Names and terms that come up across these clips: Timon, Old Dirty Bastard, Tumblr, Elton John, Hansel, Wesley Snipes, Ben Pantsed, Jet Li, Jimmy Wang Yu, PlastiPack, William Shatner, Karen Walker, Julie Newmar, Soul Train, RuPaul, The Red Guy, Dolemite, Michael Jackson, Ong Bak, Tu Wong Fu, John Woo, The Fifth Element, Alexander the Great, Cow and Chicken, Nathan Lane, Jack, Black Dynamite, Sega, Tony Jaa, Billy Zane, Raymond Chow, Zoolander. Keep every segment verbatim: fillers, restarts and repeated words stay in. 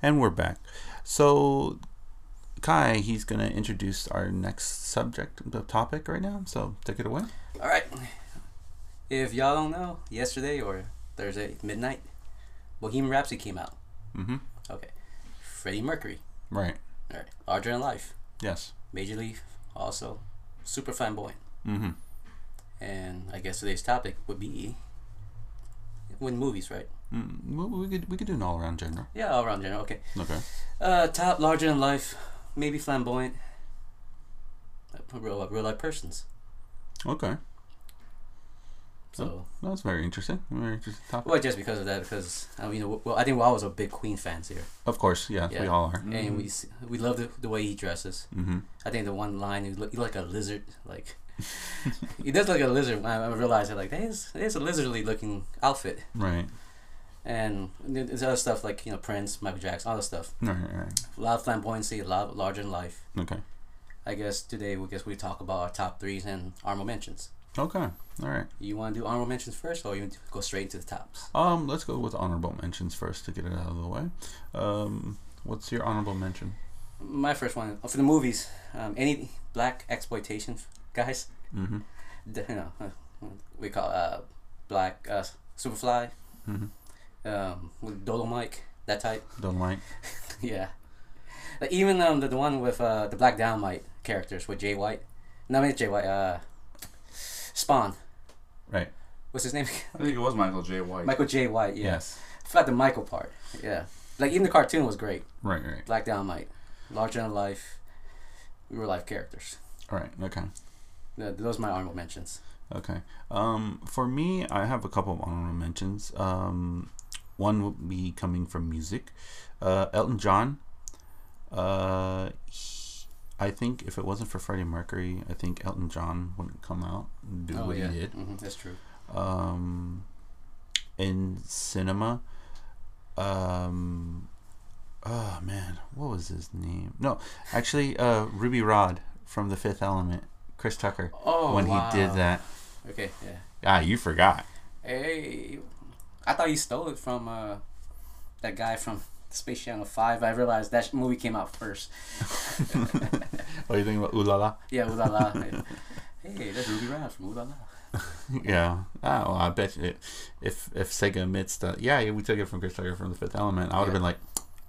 And we're back. So Kai, he's going to introduce our next subject, the topic right now. So take it away. All right. If y'all don't know, yesterday or Thursday midnight, Bohemian Rhapsody came out. Mm-hmm. Okay. Freddie Mercury. Right. All right. Larger than life. Yes. Major League. Also, super flamboyant. Mm-hmm. And I guess today's topic would be with movies, right? Mm, well, we could we could do an all around general. Yeah, all around general. Okay. Okay. Uh, top larger than life, maybe flamboyant. Real real life persons. Okay. So oh, that's very interesting. Very interesting topic. Well, just because of that, because I mean, you know, well, I think we're always a big Queen fans here. Of course, yeah, yeah. We all are. Mm-hmm. And we we love the, the way he dresses. Mm-hmm. I think the one line he look like a lizard, like. He does look like a lizard. I realized it, like, hey, it's, it's a lizardly looking outfit. Right. And there's other stuff like, you know, Prince, Michael Jackson, all that stuff. Right, right. A lot of flamboyancy, a lot larger in life. Okay. I guess today we guess we talk about our top threes and honorable mentions. Okay. All right. You want to do honorable mentions first, or you want to go straight into the tops? Um, let's go with honorable mentions first to get it out of the way. Um, what's your honorable mention? My first one for the movies. Um, any black exploitation guys. Mm-hmm. The, you know, we call uh black uh, Superfly. Mm-hmm. Um, with Dolemite, that type. Dolemite. Yeah. Like even um the, the one with uh the Black Dynamite characters with Jay White. No, I mean Jay White. Uh, Spawn. Right. What's his name? I think it was Michael J. White. Michael J. White. Yeah. Yes. I forgot the Michael part. Yeah. Like even the cartoon was great. Right. Right. Black Dynamite, larger than life, real life characters. All right. Okay. Yeah, those are my honorable mentions. Okay. Um, for me, I have a couple of honorable mentions. Um, one would be coming from music. Uh, Elton John. Uh, he, I think if it wasn't for Freddie Mercury, I think Elton John wouldn't come out and do oh, what yeah. he did. Mm-hmm. That's true. Um, in cinema, um, oh man, what was his name? No, actually, uh, Ruby Rod from The Fifth Element. Chris Tucker. Oh, when wow. he did that. Okay, yeah. Ah, you forgot. Hey, I thought you stole it from uh, that guy from Space Channel five. I realized that movie came out first. What are you thinking about? Ooh La La? Yeah, Ooh La La. Hey, that's Ruby Ryan from Ooh La La. Yeah. Ah, well, I bet it, if if Sega admits that, yeah, we took it from Chris Tucker from The Fifth Element, I would have yeah. been like,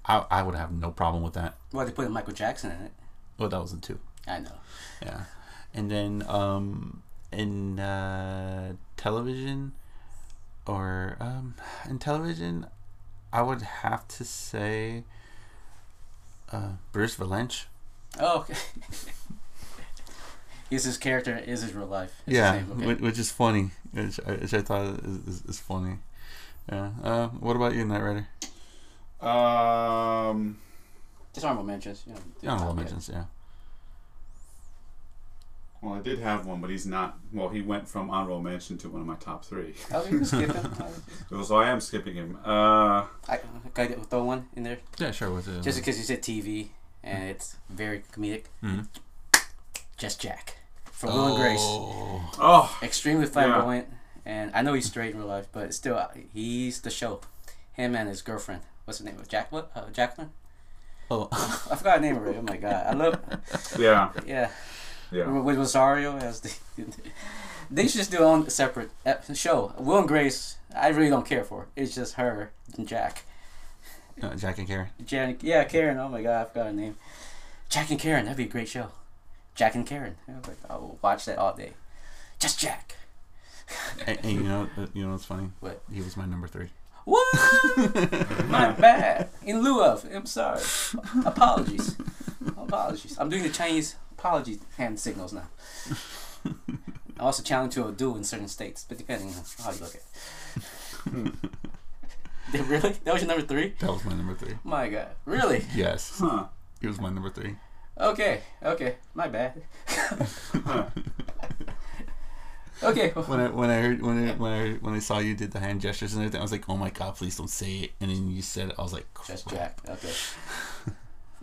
I, I would have no problem with that. Well, they put Michael Jackson in it. Well, that was in two. I know. Yeah. And then um, in uh, television, or um, in television, I would have to say uh, Bruce Vilench. Oh, okay. Is his character? Is his real life? It's yeah, okay. Which is funny, which, which I thought is, is, is funny. Yeah. Uh, what about you, Knight Rider? Um, just honorable mentions. You know, honorable mentions. Yeah. Well, I did have one, but he's not. Well, he went from honorable mention to one of my top three. Oh, you can skip him. So I am skipping him. Uh, I, can I throw one in there? Yeah, sure. With it? Just because you said T V and mm-hmm. it's very comedic. Mm-hmm. Just Jack from oh. Will and Grace. Oh, extremely flamboyant, yeah. And I know he's straight in real life, but still, he's the show. Him and his girlfriend. What's her name? Jack? What? Uh, Jacqueline? Oh, I forgot her name already. Oh my god, I love. Yeah. Yeah. Yeah. With Rosario as the, they should just do their own separate show. Will and Grace, I really don't care for. It's just her and Jack. No, Jack and Karen. Jack, yeah, Karen. Oh my God, I forgot her name. Jack and Karen. That'd be a great show. Jack and Karen. I was like, I'll watch that all day. Just Jack. And, and you know, you know what's funny? What? He was my number three. What? My bad. In lieu of, I'm sorry. Apologies. Apologies. I'm doing the Chinese. Apology hand signals now. I also challenge to a duel in certain states, but depending on how you look at it. Really? That was your number three? That was my number three. My God. Really? Yes. Huh. It was my number three. Okay. Okay. My bad. Okay. When I when I heard when I, when I when I saw you did the hand gestures and everything, I was like, oh my God, please don't say it. And then you said it. I was like, crap. Just Jack. Okay.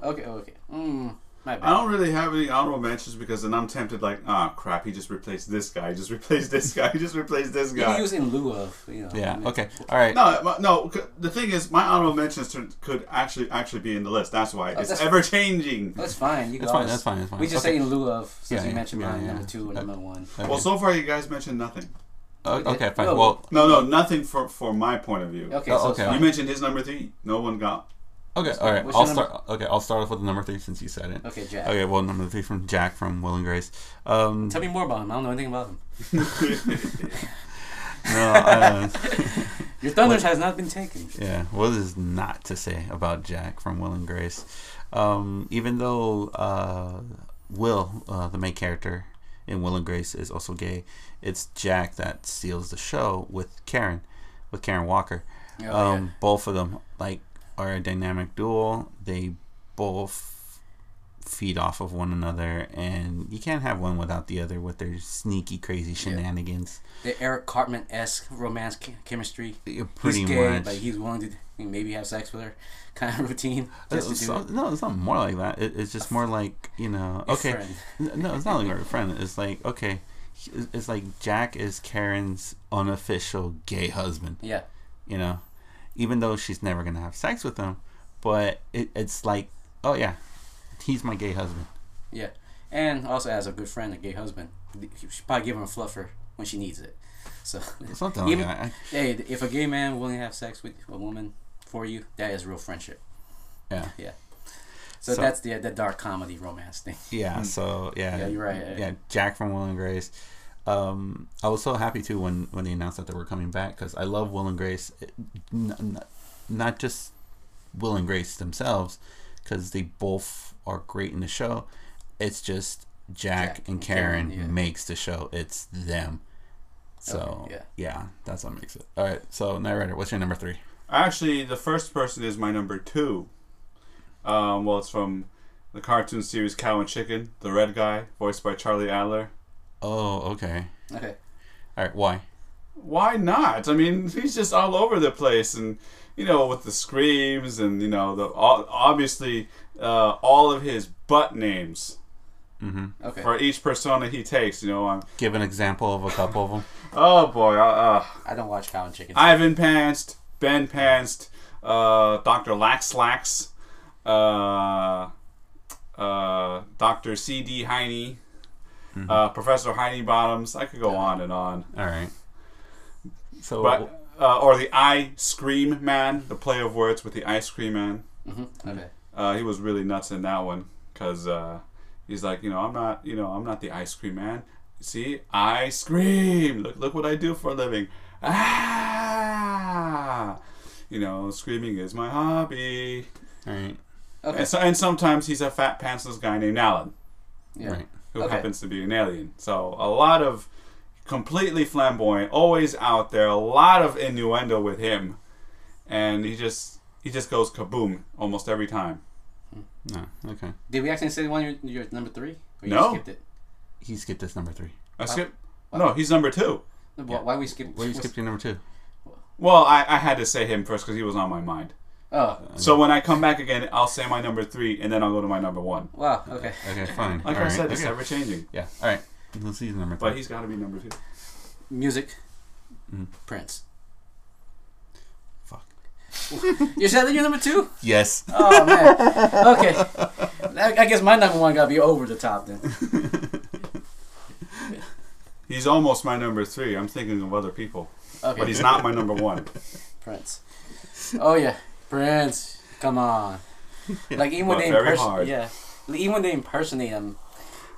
Okay. Okay. Mm. My bad. I don't really have any honorable mentions because then I'm tempted like, ah, oh, crap, he just replaced this guy. He just replaced this guy. He just replaced this guy. You use in lieu of, you know. Yeah, okay. All right. No, no. The thing is, my honorable mentions could actually actually be in the list. That's why. Oh, it's ever-changing. That's fine. You that's, fine, that's fine. That's fine. We just okay. say in lieu of, since yeah, you mentioned yeah, mine, yeah, number yeah. two and okay. number one. Okay. Well, so far you guys mentioned nothing. Uh, okay, fine. No, well, no, no, nothing for, for my point of view. Okay, oh, okay. So you mentioned his number three. No one got... Okay, all right. I'll start. Okay, I'll start off with the number three since you said it. Okay, Jack. Okay, well, number three from Jack from Will and Grace. Um, Tell me more about him. I don't know anything about him. No, I don't. Your thunder has not been taken. Yeah, what is not to say about Jack from Will and Grace? Um, even though uh, Will, uh, the main character in Will and Grace, is also gay, it's Jack that steals the show with Karen, with Karen Walker. Oh, um, yeah. Both of them, like, are a dynamic duo. They both feed off of one another, and you can't have one without the other with their sneaky, crazy shenanigans. Yeah. The Eric Cartman-esque romance ch- chemistry. Yeah, pretty he's gay, much. But he's willing to maybe have sex with her, kind of routine. Just it's, to do so, it. No, it's not more like that. It, it's just more like, you know, okay. No, it's not like a friend. It's like, okay, it's like Jack is Karen's unofficial gay husband. Yeah. You know? Even though she's never going to have sex with him, but it, it's like, oh yeah, he's my gay husband. Yeah, and also as a good friend, a gay husband, she probably give him a fluffer when she needs it. So something even, like that. Hey, if a gay man willing to have sex with a woman for you, that is real friendship. Yeah, yeah. So, so that's the the dark comedy romance thing. Yeah. So yeah. Yeah, you're right. Yeah, yeah. Jack from Will and Grace. Um, I was so happy too when, when they announced that they were coming back because I love Will and Grace, it, n- n- not just Will and Grace themselves, because they both are great in the show. It's just Jack, Jack and Karen, Karen yeah. makes the show. It's them. So okay, yeah. yeah, that's what makes it. All right. So Knight Rider, what's your number three? Actually, the first person is my number two. Um, well, it's from the cartoon series Cow and Chicken. The red guy, voiced by Charlie Adler. Oh, okay. Okay. All right, why? Why not? I mean, he's just all over the place and, you know, with the screams and, you know, the all, obviously uh, all of his butt names mm-hmm. okay. for each persona he takes, you know. I'm, Give an example of a couple of them. Oh, boy. Uh, I don't watch Cow and Chicken. Ivan Pantsed, Ben Pantsed, uh, Doctor Lax Lax, uh, uh, Doctor C D Heine. Mm-hmm. Uh, Professor Hinebottoms. I could go on and on. All right. So, but, uh, or the I Scream Man, the play of words with the Ice Cream Man. Mm-hmm. Okay. Uh, he was really nuts in that one because uh, he's like, you know, I'm not, you know, I'm not the Ice Cream Man. See, I scream. Look, look what I do for a living. Ah, you know, screaming is my hobby. All right. Okay. And, so, and sometimes he's a fat pantsless guy named Alan. Yeah. Right. Who okay. happens to be an alien. So a lot of completely flamboyant, always out there, a lot of innuendo with him, and he just he just goes kaboom almost every time. No, okay. Did we actually say one your, your number three? Or you no, skipped it. He skipped this number three. I skipped. Why? No, he's number two. No, yeah. Why we skipped? Why you skipped your number two? Well, I, I had to say him first because he was on my mind. Oh. So when I come back again, I'll say my number three, and then I'll go to my number one. Wow. Okay. Okay. Fine. Like all I right. said, it's okay. ever changing. Yeah. All right. Let's see his number three. But he's got to be number two. Music. Mm. Prince. Fuck. You said that you're number two? Yes. Oh man. Okay. I guess my number one got to be over the top then. He's almost my number three. I'm thinking of other people, okay. But he's not my number one. Prince. Oh yeah. Prince, come on! Yeah. Like even when Not they impersonate, yeah, like, even when they impersonate him,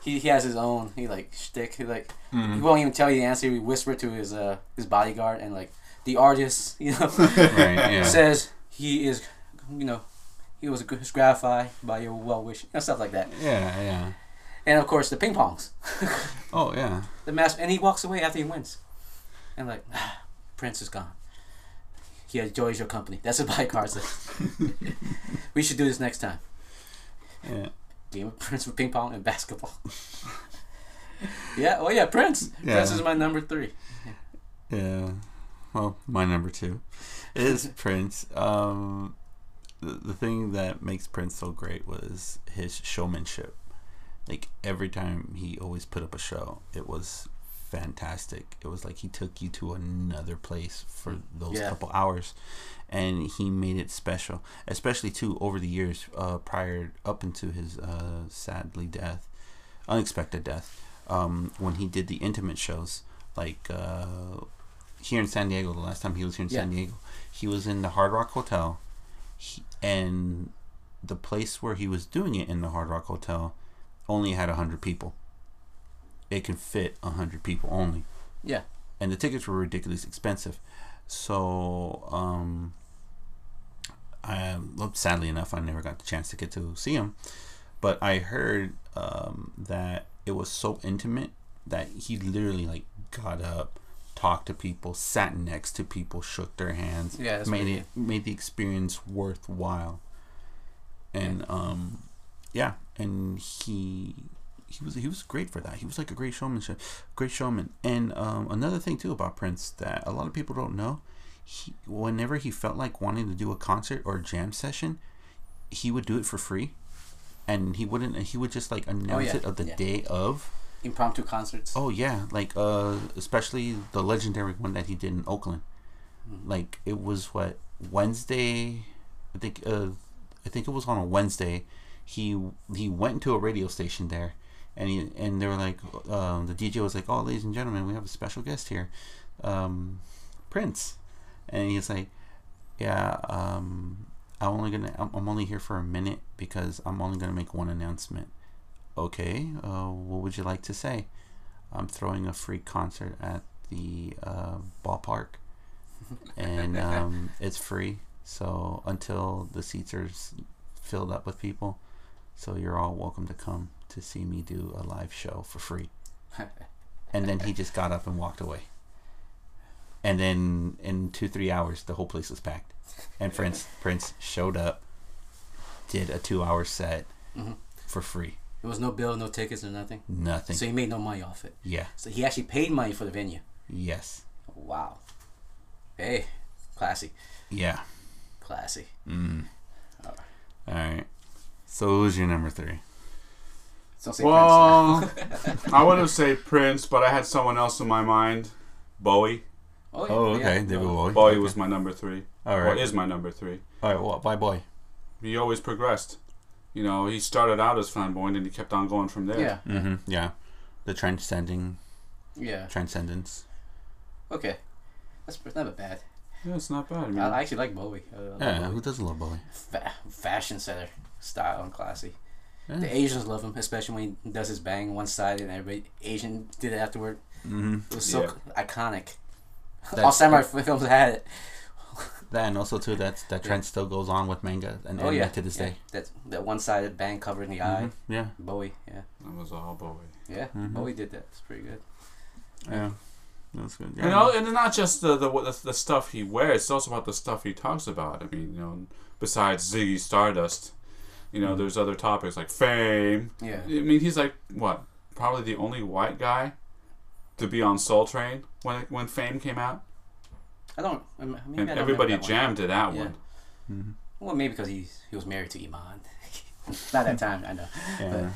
he, he has his own he like shtick. He like mm-hmm. he won't even tell you the answer. He whisper to his uh his bodyguard and like the artist, you know, right, yeah. says he is, you know, he was gratified by your well wish, you know, stuff like that. Yeah, yeah. And of course the ping pongs. Oh yeah. The mask, and he walks away after he wins, and like ah, Prince is gone. He enjoys your company. That's what Bicar says. We should do this next time. Yeah. Game of Prince with ping pong and basketball. Yeah. Oh yeah, Prince. Yeah. Prince is my number three. Yeah. Yeah. Well, my number two is Prince. Um, the, the thing that makes Prince so great was his showmanship. like every time he always put up a show, it was fantastic. It was like he took you to another place for those yeah. couple hours, and he made it special, especially too over the years, uh, prior up into his uh, sadly death, unexpected death, um, when he did the intimate shows, like uh, here in San Diego. The last time he was here in yeah. San Diego, he was in the Hard Rock Hotel, he, and the place where he was doing it in the Hard Rock Hotel only had one hundred people. It can fit one hundred people only. Yeah. And the tickets were ridiculously expensive. So, um, I, well, sadly enough, I never got the chance to get to see him. But I heard um, that it was so intimate that he literally, like, got up, talked to people, sat next to people, shook their hands. Yeah, that's made pretty. It made the experience worthwhile. And, um, yeah. And he... He was he was great for that. He was like a great showmanship, great showman. And um, another thing too about Prince that a lot of people don't know, he, whenever he felt like wanting to do a concert or a jam session, he would do it for free, and he wouldn't. He would just like announce oh, yeah. it of the yeah. day of impromptu concerts. Oh yeah, like uh, especially the legendary one that he did in Oakland. Mm-hmm. Like it was what Wednesday, I think. Uh, I think it was on a Wednesday. He he went to a radio station there. And he, and they were like, um, the D J was like, "Oh, ladies and gentlemen, we have a special guest here, um, Prince." And he's like, "Yeah, um, I'm only gonna, I'm only here for a minute because I'm only gonna make one announcement." "Okay, uh, what would you like to say?" "I'm throwing a free concert at the uh, ballpark, and um, it's free. So until the seats are filled up with people, so you're all welcome to come to see me do a live show for free." And then he just got up and walked away. And then in two, three hours, the whole place was packed. And Prince Prince showed up, did a two-hour set mm-hmm. for free. There was no bill, no tickets, or nothing? Nothing. So he made no money off it. Yeah. So he actually paid money for the venue. Yes. Wow. Hey, classy. Yeah. Classy. Mm. All right. All right. So who's your number three? So well, I want to say Prince, but I had someone else in my mind, Bowie. Oh, yeah. oh okay, yeah. David Bowie. Bowie okay. was my number three. All right, or is my number three. All right, well, bye, Bowie. He always progressed. You know, he started out as flamboyant, and he kept on going from there. Yeah, mm-hmm. yeah, the transcending. Yeah. Transcendence. Okay, that's never bad. Yeah, it's not bad. I, mean, I actually like Bowie. I yeah, Bowie. Who doesn't love Bowie? Fa- fashion setter, style, and classy. Yeah. The Asians love him, especially when he does his bang one side and everybody Asian did it afterward. Mm-hmm. It was so yeah. iconic. That's, all samurai films had it. That and also too, that's, that trend yeah. still goes on with manga and oh, yeah. to this yeah. day. That that one sided bang covered in the mm-hmm. eye. Yeah, Bowie. Yeah, that was all Bowie. Yeah, mm-hmm. Bowie did that. It's pretty good. Yeah, that's good. Yeah. You know, and not just the the, the the stuff he wears; it's also about the stuff he talks about. I mean, you know, besides Ziggy Stardust. You know, mm-hmm. there's other topics like fame. Yeah. I mean, he's like, what, probably the only white guy to be on Soul Train when when Fame came out? I don't... I mean, and I don't everybody that jammed to that yeah. one. Mm-hmm. Well, maybe because he, he was married to Iman. Not that time, I know. Yeah.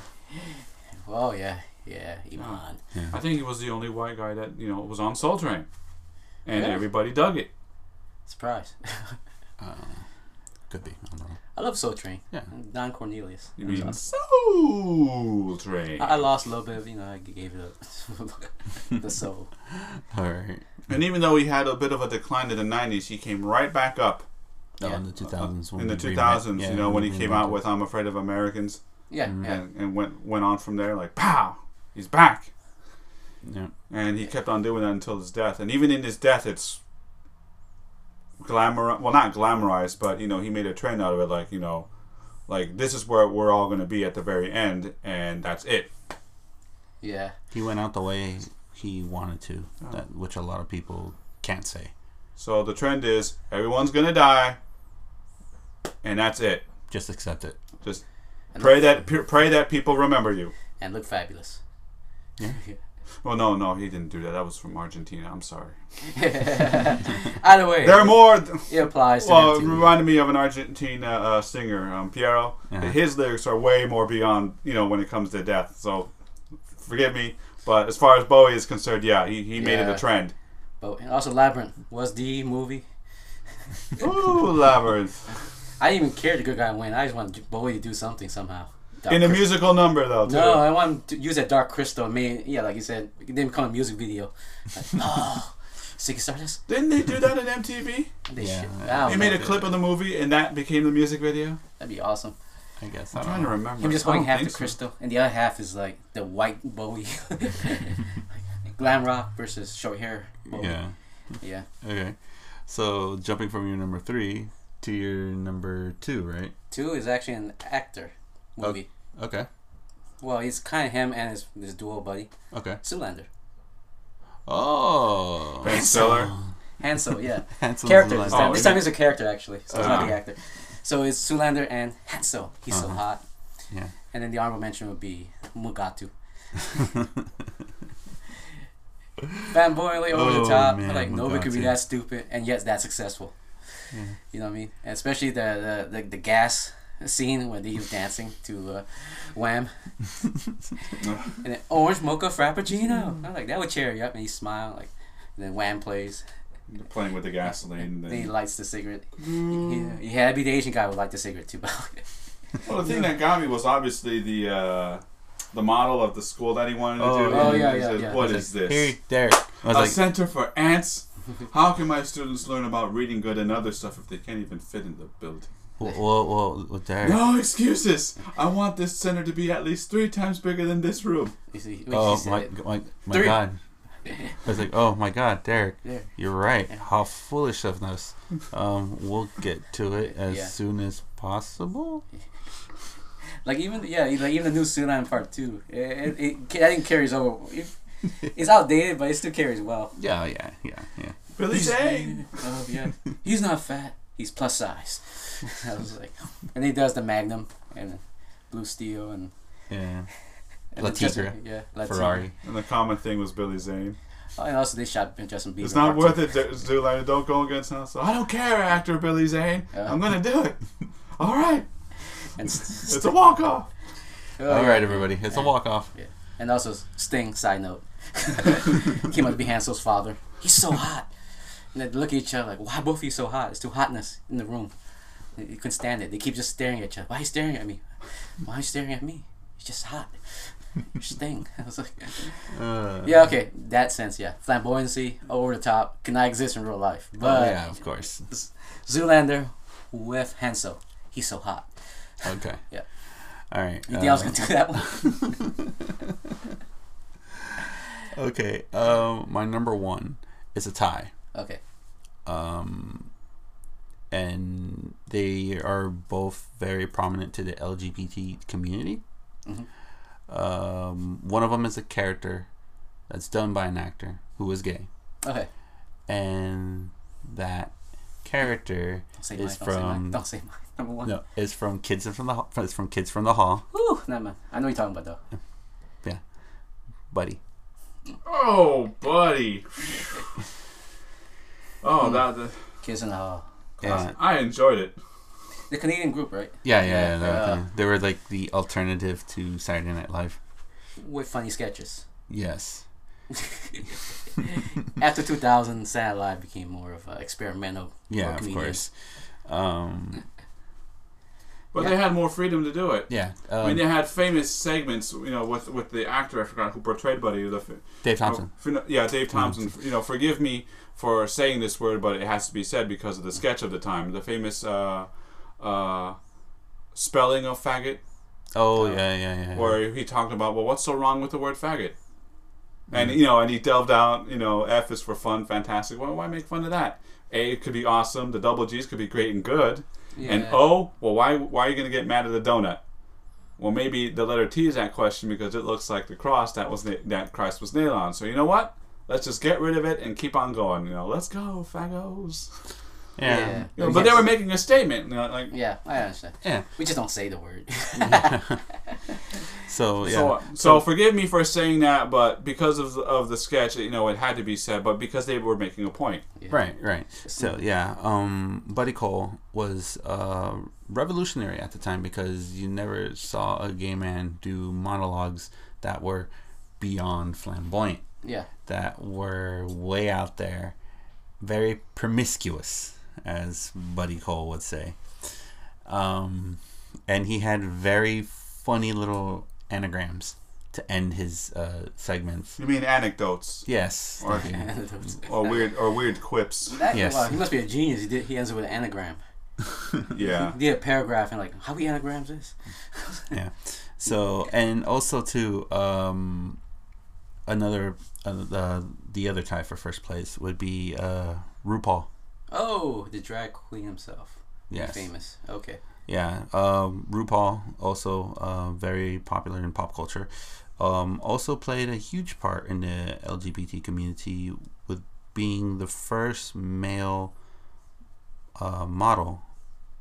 But, well, yeah. Yeah, Iman. Yeah. I think he was the only white guy that, you know, was on Soul Train. And really? Everybody dug it. Surprise. uh Could be. I, don't know. I love Soul Train. Yeah. Don Cornelius. You mean awesome. Soul Train? I, I lost a little bit of, you know, I gave it up. The soul. All right. And even though he had a bit of a decline in the nineties, he came right back up. Oh, yeah. In the two thousands. Uh, in the two thousands, yeah, you know, when he came out with I'm Afraid of Americans. Yeah. Mm-hmm. And, and went, went on from there like, pow, he's back. Yeah. And he kept on doing that until his death. And even in his death, it's... glamour well not glamorized but you know he made a trend out of it like you know like this is where we're all going to be at the very end and that's it. Yeah, he went out the way he wanted to oh. that, which a lot of people can't say. So the trend is everyone's going to die and that's it. Just accept it. Just and pray that p- pray that people remember you and look fabulous. Yeah. Oh no, no, he didn't do that. That was from Argentina. I'm sorry. Either way, there are more. Th it applies. To well, it reminded me of an Argentina uh, singer, um, Piero. Uh-huh. His lyrics are way more beyond, you know, when it comes to death. So, forgive me, but as far as Bowie is concerned, yeah, he he yeah. made it a trend. But and also, Labyrinth was the movie. Ooh, Labyrinth. I didn't even care the good guy win. I just wanted Bowie to do something somehow. Dark in a crystal. musical number, though, too. No, I want him to use that dark crystal. I mean, yeah, like you said, it didn't become a music video. Like, oh, Ziggy Stardust? Didn't they do that in M T V? They yeah. They made a clip of the movie, and that became the music video? That'd be awesome. I guess. I'm I trying know. to remember. Him just holding half the so. crystal, and the other half is, like, the white Bowie. Glam rock versus short hair Bowie. Yeah. Yeah. Okay. So, jumping from your number three... to your number two, right? Two is actually an actor movie. Oh, okay. Well, it's kind of him and his, his duo buddy. Okay. Zoolander. Oh. Hansel. Hansel, yeah. Hansel. Character. This time, oh, this time he's a character, actually. So it's uh -huh. not the actor. So it's Zoolander and Hansel. He's uh -huh. so hot. Yeah. And then the honorable mention would be Mugatu. Fanboy over oh, the top. Man, like, Mugatu. Nobody could be that stupid and yet that successful. Yeah. You know what I mean? And especially the, the the the gas scene when he was dancing to uh, Wham, and then orange mocha frappuccino. I'm like, that would cheer you up. And he smiled. Like, and then Wham plays. They're playing with the gasoline. And then, then he lights the cigarette. Mm. He, he had to be the Asian guy who liked the cigarette too. Well, the thing that got me was obviously the uh, the model of the school that he wanted oh, to do. Oh yeah, yeah, said, yeah. What is like, this? Here, there. I was A like, center for ants. How can my students learn about reading good and other stuff if they can't even fit in the building? Well, well, well, well Derek. No excuses. I want this center to be at least three times bigger than this room. You see, oh my, my, my three. God! I was like, oh my God, Derek, yeah. you're right. How foolish of us. Um, we'll get to it as yeah. soon as possible. Like even yeah, like even the new Zoolander part two. It, it, it I think carries over. It, It's outdated, but it still carries well. Yeah, yeah, yeah, yeah. Billy Zane. Oh yeah, he's not fat. He's plus size. I was like, and he does the Magnum and Blue Steel and yeah, and La Tigra, yeah, La Ferrari. And the common thing was Billy Zane. Oh, and also they shot Justin Bieber. It's not worth it, Zoolander. Don't go against us. I don't care, actor Billy Zane. Uh, I'm gonna do it. All right. And it's a walk off. Oh, all right, everybody. It's yeah. a walk off. Yeah. And also Sting. Side note. Came out to be Hansel's father. He's so hot. And they look at each other like, why both of you so hot? There's too hotness in the room. You couldn't stand it. They keep just staring at each other. Why are you staring at me? Why are you staring at me? It's just hot. You're Sting. I was like, uh, yeah, okay. That sense, yeah. Flamboyancy, over the top, cannot exist in real life. But oh, yeah, of course. Zoolander with Hansel. He's so hot. Okay. Yeah. All right. You think uh, I was going to do that one? Okay, um, my number one is a tie. Okay. Um, and they are both very prominent to the L G B T community. Mm-hmm. Um, one of them is a character that's done by an actor who is gay. Okay. And that character don't is mine, from don't say mine. Don't say mine. Number one. No, is from Kids from the it's from Kids from the Hall. Ooh, not mine. I know what you're talking about though. Yeah, Buddy. Oh, Buddy. Oh, that the Kids in the Hall. Yeah. I enjoyed it. The Canadian group, right? Yeah, yeah, yeah. Uh, they were like the alternative to Saturday Night Live. With funny sketches. Yes. After two thousand, Saturday Night Live became more of an experimental. Yeah, of course. Um, but yeah. they had more freedom to do it. Yeah, um, I mean they had famous segments, you know, with with the actor I forgot who portrayed Buddy, the Dave Thompson. Oh, yeah, Dave Thompson. Thompson. You know, forgive me for saying this word, but it has to be said because of the sketch of the time, the famous uh, uh, spelling of faggot. Oh uh, yeah, yeah, yeah. Where yeah. he talked about, well, what's so wrong with the word faggot? Mm. And you know, and he delved out, you know, F is for fun, fantastic. Well, why make fun of that? A could be awesome. The double G's could be great and good. Yeah. And O, well, why why are you going to get mad at the donut? Well, maybe the letter T is that question because it looks like the cross that was that Christ was nailed on. So you know what? Let's just get rid of it and keep on going. You know, let's go, faggos. Yeah. yeah. No, but they were making a statement. You know, like, yeah, I understand. Yeah. We just don't say the word. so, yeah. So, so forgive me for saying that, but because of of the sketch, you know, it had to be said, but because they were making a point. Yeah. Right, right. So, yeah, um, Buddy Cole was uh, revolutionary at the time because you never saw a gay man do monologues that were beyond flamboyant. Yeah. That were way out there. Very promiscuous, as Buddy Cole would say. Um, and he had very funny little anagrams to end his uh, segments. You mean anecdotes? Yes. Or, anecdotes. or weird or weird quips. That, yes. Well, he must be a genius. He, did, he ends it with an anagram. Yeah. He did a paragraph and like, how we anagrams this? Yeah. So, and also too, um, another... Uh, the the other tie for first place would be uh, RuPaul. Oh, the drag queen himself. Yes. Famous. Okay. Yeah. Um, RuPaul, also uh, very popular in pop culture, um, also played a huge part in the L G B T community with being the first male uh, model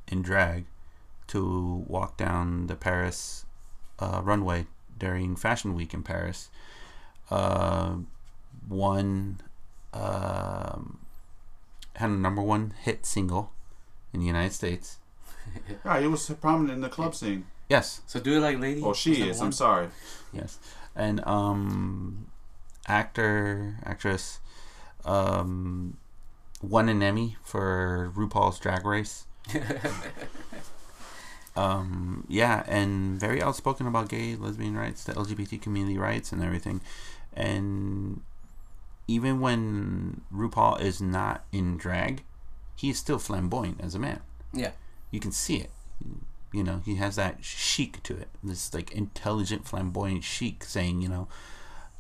in drag to walk down the Paris uh, runway during Fashion Week in Paris. Uh, one uh, had a number one hit single in the United States. Yeah, it was prominent in the club scene. Yes. So do it like lady. Oh, she is. One? I'm sorry. Yes, and um, actor actress um, won an Emmy for RuPaul's Drag Race. um, yeah, and very outspoken about gay, lesbian rights, the L G B T community rights, and everything. And even when RuPaul is not in drag, he's still flamboyant as a man. Yeah. You can see it. You know, he has that chic to it. This, like, intelligent, flamboyant chic saying, you know,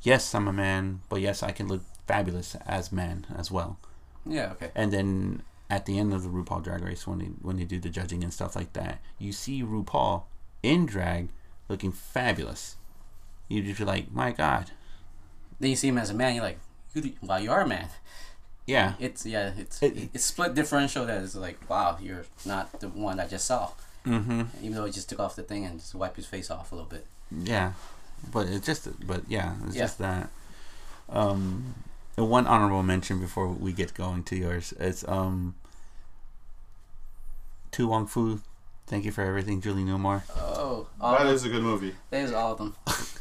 yes, I'm a man, but yes, I can look fabulous as man as well. Yeah, okay. And then at the end of the RuPaul Drag Race, when they, when they do the judging and stuff like that, you see RuPaul in drag looking fabulous. You just be like, my God. Then you see him as a man, you're like, wow, you are a man. Yeah. It's yeah, it's it, it's split differential that is like, wow, you're not the one I just saw. Mm-hmm. Even though he just took off the thing and just wiped his face off a little bit. Yeah, but it's just, but yeah, it's yeah. just that. Um, and one honorable mention before we get going to yours is um. Tu Wong Fu, Thank You for Everything, Julie Newmar. Oh, that is a good movie. That is all of them.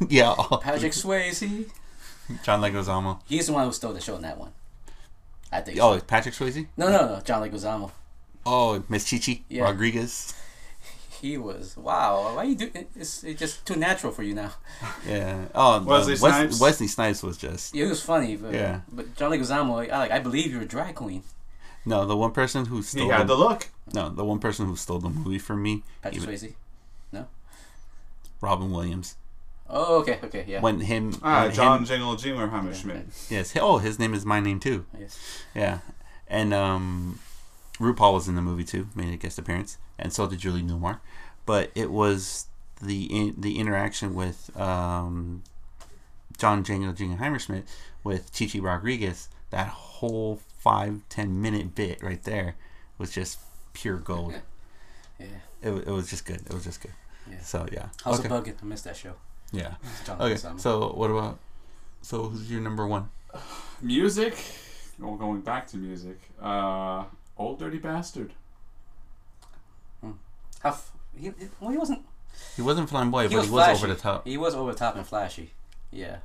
Yeah, all Patrick Swayze. John Leguizamo. He's the one who stole the show in that one, I think. Oh, so. Patrick Swayze? No, no, no. John Leguizamo. Oh, Miss Chichi yeah. Rodriguez. He was. Wow. Why you do? It's, it's just too natural for you now. Yeah. Oh, Wesley Wes, Snipes. Wesley Snipes was just. Yeah, it was funny. But, yeah. But John Leguizamo, I, like, I believe you're a drag queen. No, the one person who stole. He had the look. No, the one person who stole the movie from me. Patrick even, Swayze. No. Robin Williams. Oh, okay, okay, yeah. When him... Ah, when John Jingle Jimmer Hammerschmidt. Yes. Oh, his name is my name, too. Yes. Yeah. And um, RuPaul was in the movie, too, made a guest appearance. And so did Julie Newmar. But it was the in, the interaction with um, John Jingle Jimmer Hammerschmidt with Chichi Rodriguez. That whole five, ten minute bit right there was just pure gold. Yeah. It, it was just good. It was just good. Yeah. So, yeah. How's okay. it bugging? I missed that show. Yeah. Okay. So what about? So who's your number one? Music. Well, going back to music. Uh, Old Dirty Bastard. Hmm. How? F- he, well, he wasn't. He wasn't flamboyant, he but was he was flashy. Over the top. He was over the top and flashy. Yeah.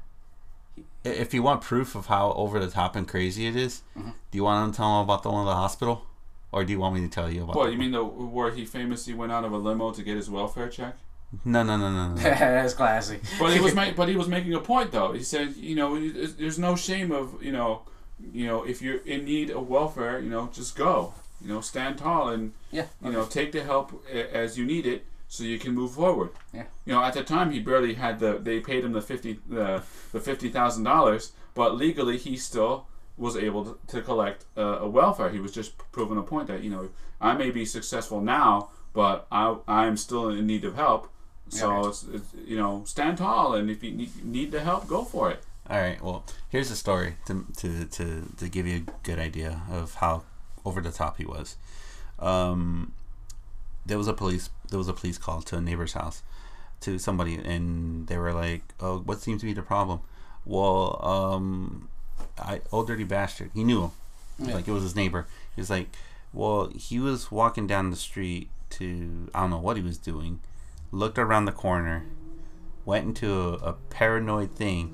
If you want proof of how over the top and crazy it is, mm-hmm. do you want to tell him about the one in the hospital, or do you want me to tell you about? Well, you mean the where he famously went out of a limo to get his welfare check? No, no, no, no, no. That's classic. But he was, ma- but he was making a point though. He said, you know, there's no shame of, you know, you know, if you're in need of welfare, you know, just go, you know, stand tall and, yeah, you know, take the help as you need it, so you can move forward. Yeah. You know, at the time he barely had the. They paid him the fifty, the the fifty thousand dollars, but legally he still was able to collect uh, a welfare. He was just proving a point that, you know, I may be successful now, but I I'm still in need of help. So, yeah, right. it's, it's, you know, stand tall, and if you need, need the help, go for it. All right. Well, here's a story to to to, to give you a good idea of how over the top he was. Um, there was a police there was a police call to a neighbor's house, to somebody, and they were like, "Oh, what seems to be the problem?" Well, um, I Old Dirty Bastard. He knew him. Yeah. Like, it was his neighbor. He was like, well, he was walking down the street to, I don't know what he was doing, looked around the corner, went into a, a paranoid thing,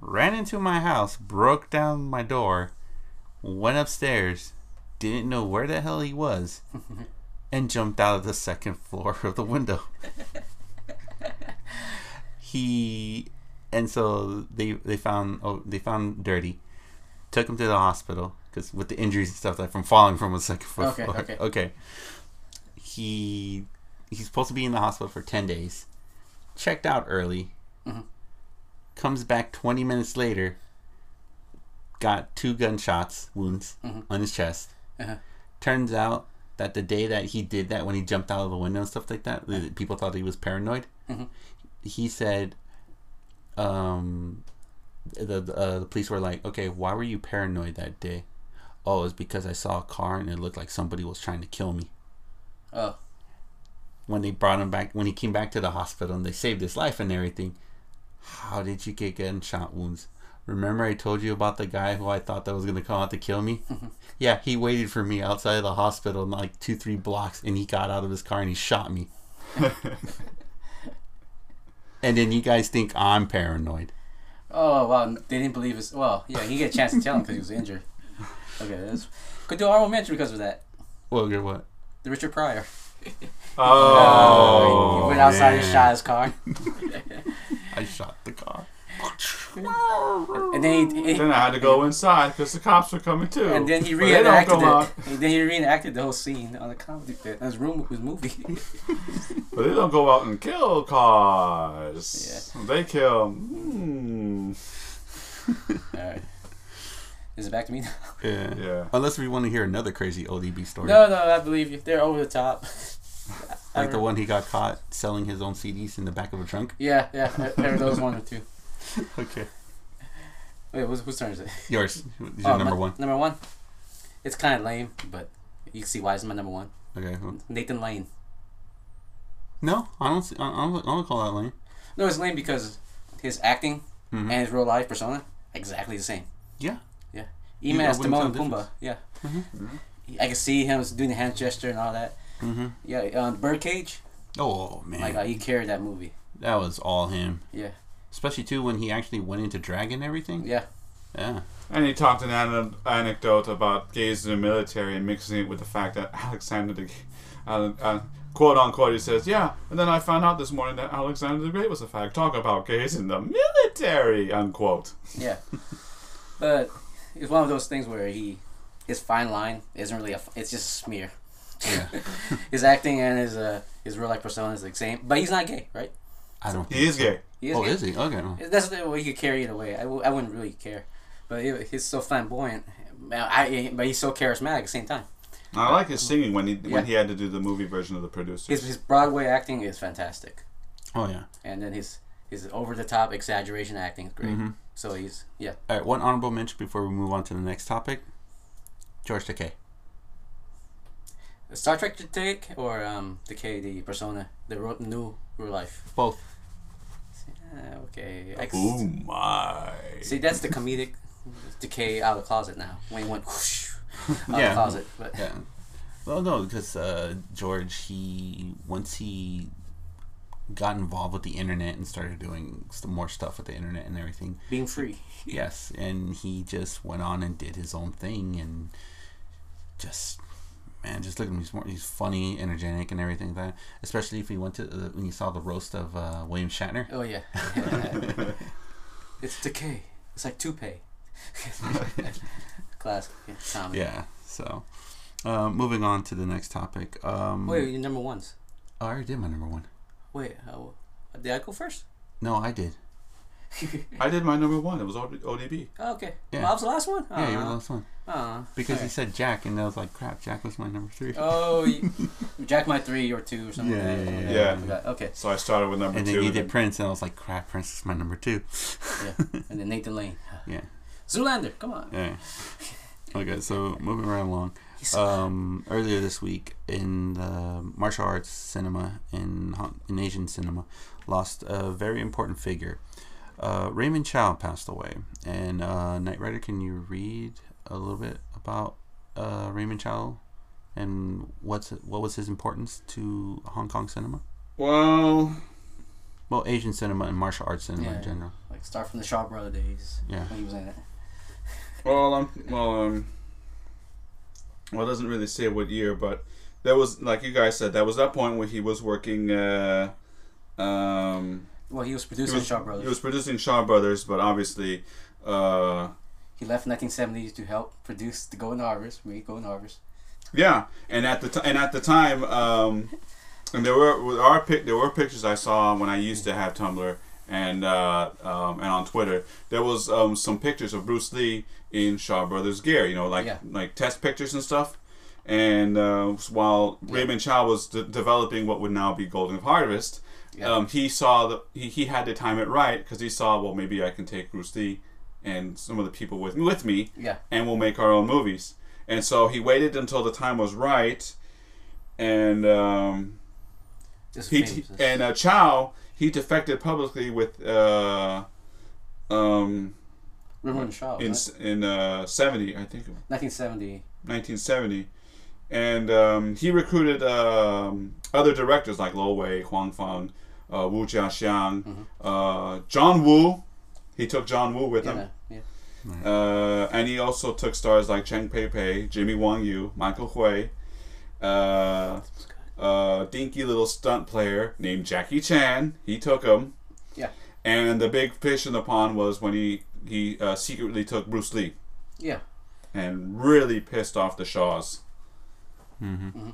ran into my house, broke down my door, went upstairs, didn't know where the hell he was, and jumped out of the second floor of the window. He, and so they they found oh, they found Dirty, took him to the hospital, because with the injuries and stuff, like from falling from a second floor. Okay, floor. okay. okay. He he's supposed to be in the hospital for ten days. Checked out early. Mm-hmm. Comes back twenty minutes later. Got two gunshots wounds mm-hmm. on his chest. Uh-huh. Turns out that the day that he did that, when he jumped out of the window and stuff like that, uh-huh. people thought he was paranoid. Mm-hmm. He said, um. The uh, the police were like, okay, why were you paranoid that day? Oh, it's because I saw a car and it looked like somebody was trying to kill me. Oh. When they brought him back, when he came back to the hospital and they saved his life and everything, how did you get gunshot wounds? Remember I told you about the guy who I thought that was going to come out to kill me? Mm-hmm. Yeah, he waited for me outside of the hospital in like two, three blocks, and he got out of his car and he shot me. And then you guys think I'm paranoid. Oh, wow. They didn't believe us. Well, yeah, he didn't get a chance to tell him because he was injured. Okay, that's... Could do a horrible mention because of that. Well, you're what? The Richard Pryor. Oh. Uh, he went outside man. and shot his car. I shot the car. And then he, he... Then I had to go inside because the cops were coming too. And then he reenacted it. And then he reenacted the whole scene on the comedy bit. That's room with his movie. But they don't go out and kill cars. Yeah. They kill... Hmm. Alright. Is it back to me now? Yeah. yeah. Unless we want to hear another crazy O D B story. No, no, I believe you. They're over the top. Like the one he got caught selling his own C Ds in the back of a trunk? Yeah, yeah. There were those one or two. Okay. Wait, who's, whose turn is it? Yours. It's your oh, number my, one. Number one. It's kind of lame, but you can see why it's my number one. Okay. Well. Nathan Lane. No, I don't. See, I, don't I don't call that lame. No, it's lame because his acting mm-hmm. and his real life persona exactly the same. Yeah. Yeah. Even as Timon and Pumbaa. Yeah. Mm-hmm. Mm-hmm. I can see him doing the hand gesture and all that. Mm-hmm. Yeah. Um, Birdcage. Oh man. Like uh, he carried that movie. That was all him. Yeah. Especially, too, when he actually went into drag and everything. Yeah. Yeah. And he talked an an- anecdote about gays in the military and mixing it with the fact that Alexander the... Uh, uh, quote, unquote, he says, yeah, and then I found out this morning that Alexander the Great was a fag. Talk about gays in the military, unquote. Yeah. But it's one of those things where he... His fine line isn't really a... It's just a smear. Yeah. His acting and his uh, his real-life persona is the same. But he's not gay, right? I don't think He is so. gay. He is oh, gay. is he? Okay. That's the way he could carry it away. I, w- I wouldn't really care. But it, he's so flamboyant. I, I, but he's so charismatic at the same time. I like his singing when he yeah. when he had to do the movie version of The Producers. His, his Broadway acting is fantastic. Oh, yeah. And then his, his over-the-top exaggeration acting is great. Mm-hmm. So he's, yeah. All right, one honorable mention before we move on to the next topic. George Takei. Star Trek to take or um, Takei, the persona, the ro- new real life? Both. Uh, okay. I can, oh my. See, that's the comedic Decay out of the closet now. When he went whoosh, out yeah. of the closet. But. Yeah. Well, no, because uh, George, he once he got involved with the internet and started doing some more stuff with the internet and everything. Being free. Yes, and he just went on and did his own thing and just. Man, just look at him. He's, more, he's funny, energetic, and everything like that. Especially if he went to uh, when you saw the roast of uh, William Shatner. Oh yeah, it's Decay. It's like toupee. Classic yeah, comedy. Yeah. So, uh, moving on to the next topic. Um, Wait, your number ones. Oh, I already did my number one. Wait, how, did I go first? No, I did. I did my number one. It was O D B. Oh, okay. Yeah. Well, I was the last one? Yeah, uh-huh. you were the last one. Uh-huh. Because right. he said Jack, and I was like, crap, Jack was my number three. Oh, you, Jack my three or two or something. Yeah, like that. yeah, yeah. yeah. Okay. So I started with number and two. And then you did Prince, and I was like, crap, Prince is my number two. Yeah. And then Nathan Lane. Yeah. Zoolander, come on. Yeah. Okay, so moving right along. Um, earlier this week in the martial arts cinema, in, in Asian cinema, lost a very important figure. Uh, Raymond Chow passed away. And uh, Knight Rider, can you read a little bit about uh, Raymond Chow and what's what was his importance to Hong Kong cinema? Well, well, Asian cinema and martial arts cinema yeah, in general. Like start from the Shaw Brother days. Yeah. When he was in it. Well, um, well, um, well, it doesn't really say what year, but there was, like you guys said, that was that point where he was working. Uh, um, well, he was producing he was, Shaw Brothers. He was producing Shaw Brothers, but obviously, uh, he left in nineteen seventies to help produce the Golden Harvest, make Golden Harvest. Yeah, and at the t- and at the time, um, and there were our pic- there were pictures I saw when I used to have Tumblr. And uh, um, and on Twitter, there was um, some pictures of Bruce Lee in Shaw Brothers gear, you know, like yeah. like test pictures and stuff. And uh, while yeah. Raymond Chow was de- developing what would now be Golden Harvest, yeah. um, he saw the he, he had to time it right because he saw, well, maybe I can take Bruce Lee and some of the people with with me, yeah. and we'll make our own movies. And so he waited until the time was right, and um, he and uh, Chow. He defected publicly with uh, um, Raymond Chow in right? in uh, seventy, I think. nineteen seventy nineteen seventy and um, he recruited um, other directors like Lo Wei, Huang Fang, uh, Wu Jiaxiang, mm-hmm. uh, John Woo. He took John Woo with yeah, him, yeah. Right. Uh, and he also took stars like Cheng Pei-Pei, Jimmy Wang Yu, Michael Hui. Uh, A uh, dinky little stunt player named Jackie Chan. He took him. Yeah. And the big fish in the pond was when he he uh, secretly took Bruce Lee. Yeah. And really pissed off the Shaws. Mm-hmm. Mm-hmm.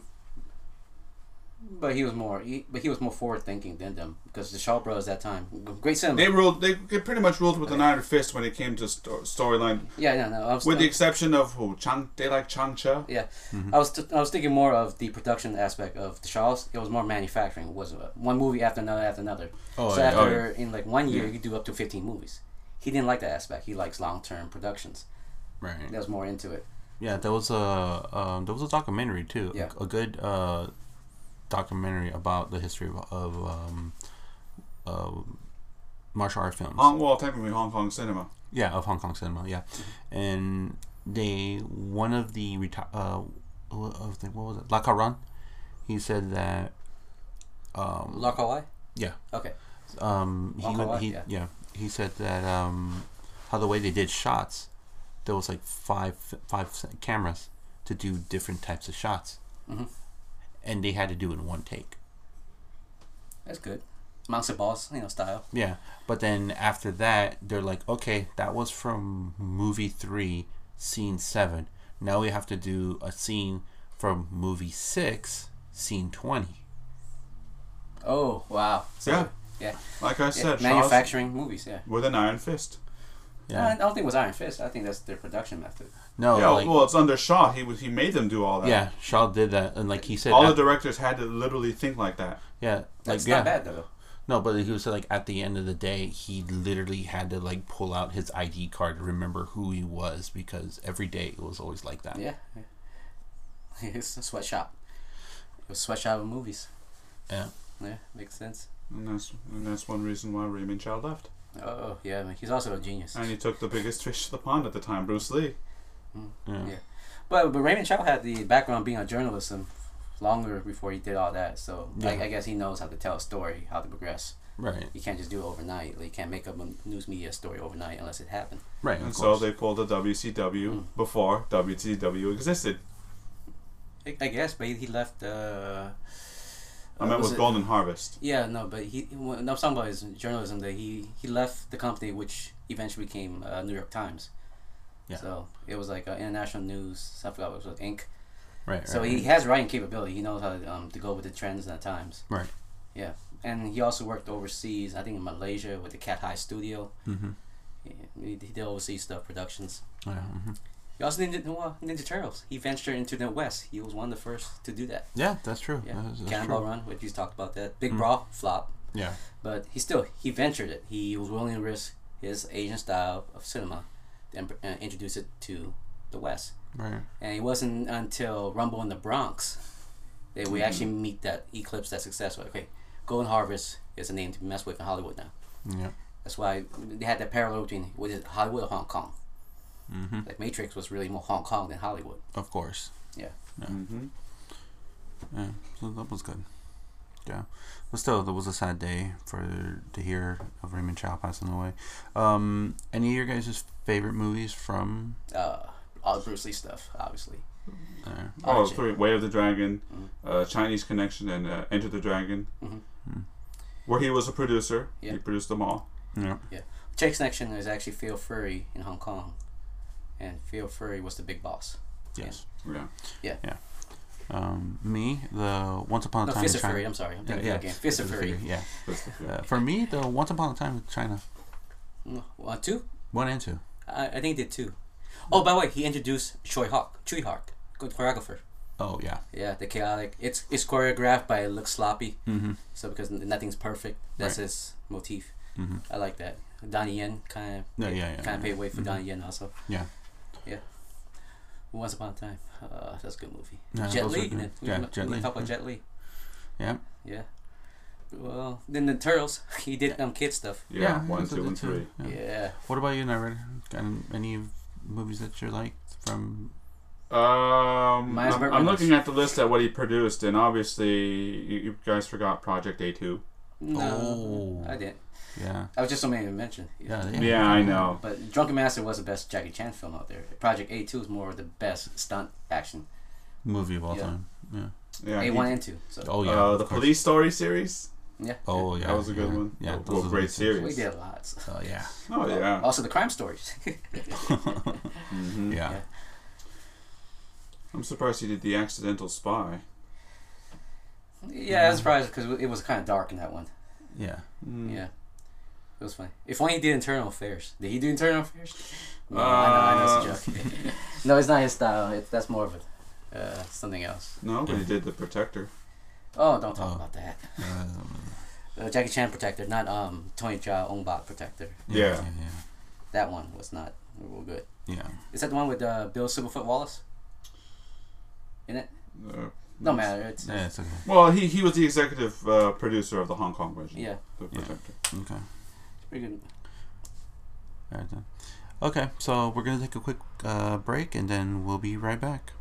But he was more he, but he was more forward thinking than them because the Shaw Brothers at that time, great cinema. They ruled. They pretty much ruled with an iron fist when it came to sto- storyline. Yeah, no, no. I was with th- the exception of who Chang, they like Chang Cha. Yeah, mm-hmm. I was t- I was thinking more of the production aspect of the Shaws. It was more manufacturing. It was uh, one movie after another after another. Oh, so yeah, after oh, yeah. in like one year, yeah. you do up to fifteen movies. He didn't like that aspect. He likes long term productions. Right. That was more into it. Yeah, there was a uh, there was a documentary too. Yeah. A, a good. Uh, documentary about the history of, of um, uh, martial art films. Hong, well, technically Hong Kong cinema. Yeah, of Hong Kong cinema. Yeah, and they one of the reti- uh, of the, what was it? Lakaran. He said that. Um, Lakarai. Yeah. Okay. Um, he, went, he yeah. yeah he said that um, how the way they did shots, there was like five five cameras to do different types of shots. Mm-hmm. And they had to do it in one take. That's good. Monster Balls, you know, style. Yeah. But then after that, they're like, okay, that was from movie three, scene seven. Now we have to do a scene from movie six, scene twenty. Oh, wow. So, yeah. Yeah. Like I said, yeah, manufacturing Charles movies, yeah. With an iron fist. Yeah. I don't think it was iron fist. I think that's their production method. No, yeah, like, well, it's under Shaw. He was, he made them do all that. Yeah, Shaw did that, and like he said, all that, the directors had to literally think like that. Yeah, that's like, not yeah. bad though. No, but he was like, at the end of the day, he literally had to like pull out his I D card to remember who he was because every day it was always like that. Yeah, yeah. It's a sweatshop. It was a sweatshop of movies. Yeah, yeah, makes sense. And that's and that's one reason why Raymond Chow left. Oh yeah, man. He's also a genius. And he took the biggest fish to the pond at the time, Bruce Lee. Mm. Yeah. yeah, but but Raymond Chow had the background being a journalist and longer before he did all that, so yeah. I, I guess he knows how to tell a story, how to progress. Right. You can't just do it overnight. Like, you can't make up a news media story overnight unless it happened. Right. And so they pulled the W C W mm. before W C W existed. I, I guess, but he left. Uh, I meant with it? Golden Harvest. Yeah, no, but he. When I was talking about his journalism, that he he left the company, which eventually became uh, New York Times. Yeah. So it was like uh, international news. I forgot what it was, Incorporated. Right. So right, he right. has writing capability. He knows how to, um, to go with the trends and the times. Right. Yeah, and he also worked overseas. I think in Malaysia with the Cat High Studio. Mm-hmm. Yeah, he did overseas stuff, productions. Yeah. Mm-hmm. He also did Ninja, Ninja Turtles. He ventured into the West. He was one of the first to do that. Yeah, that's true. Yeah. That is, that's Cannonball true. Run, which he's talked about that. Big mm. Brawl, flop. Yeah. But he still, he ventured it. He was willing to risk his Asian style of cinema and uh, introduce it to the West. Right. And it wasn't until Rumble in the Bronx that we mm. actually meet that eclipse that successful. Okay, Golden Harvest is a name to mess with in Hollywood now. Yeah. That's why they had that parallel between what is Hollywood or Hong Kong. Mm-hmm. Like Matrix was really more Hong Kong than Hollywood. Of course. Yeah. Yeah. Mm-hmm. Yeah. So that was good. Yeah. But still, that was a sad day for to hear of Raymond Chow passing away. Um, any of your guys' favorite movies from? Uh, all the Bruce Lee stuff, obviously. There. Oh, sorry, Way of the Dragon, mm-hmm. uh, Chinese Connection, and uh, Enter the Dragon, mm-hmm. Mm-hmm. where he was a producer. Yeah. He produced them all. Yeah. Yeah. Chinese Connection is actually Phil Furry in Hong Kong, and Phil Furry was the big boss. Yes. And, yeah. Yeah. Yeah. Um, me, the Once Upon a no, Time Fist in China. Fury, I'm sorry. I'm yeah, yeah. Again. Fist of Fury. Yeah. Uh, for me, the Once Upon a Time in China. One, two? One and two. I, I think he did two. Oh, by the way, he introduced Choi Hawk, Chui Hawk, good choreographer. Oh, yeah. Yeah, the chaotic. It's it's choreographed, but it looks sloppy. Mm-hmm. So because nothing's perfect, that's right. His motif. Mm-hmm. I like that. Donnie Yen kind of no, yeah, yeah, kind of yeah, paid yeah. way for mm-hmm. Donnie Yen also. Yeah. Yeah. Once Upon a Time. Uh, that's a good movie. No, Jet Li. Good. We, yeah, we, Jet we Lee. Talk about Jet Li. Yeah. Yeah. Well, then the Turtles. He did um kid stuff. Yeah. yeah one, two, and three. Yeah. yeah. What about you, Navid? Any movies that you liked from? Um, I'm, I'm looking at the list at what he produced, and obviously you, you guys forgot Project A two. No, oh. I didn't. Yeah. I was just something to mention. Yeah, yeah, yeah, I know. But Drunken Master was the best Jackie Chan film out there. Project A two is more of the best stunt action movie of all yeah. time. Yeah. yeah A one he, and two. So. Oh, yeah. Uh, the Police Story series. Yeah. Oh, yeah. That was a good yeah. one. Yeah. Those those great series. We did lots. Oh, yeah. Oh, yeah. Also, the crime stories. mm-hmm. yeah. yeah. I'm surprised he did The Accidental Spy. Yeah, mm. I was surprised because it was kind of dark in that one. Yeah. Mm. Yeah. It was funny. If only he did Internal Affairs. Did he do Internal Affairs? No, uh, I, know, I know it's a joke. No, it's not his style. It, that's more of a, uh, something else. No, but he did The Protector. Oh, don't talk oh. about that. Uh, Jackie Chan Protector, not um Tony Jaa Ong Bak Protector. Yeah. Yeah, yeah. That one was not real good. Yeah. Is that the one with uh, Bill Sibblefoot Wallace? In it? Uh, no matter. It's, yeah, it's okay. Well, he, he was the executive uh, producer of the Hong Kong version. Yeah. The Protector. Yeah. Okay. Good. All right, then. Okay, so we're going to take a quick uh, break and then we'll be right back.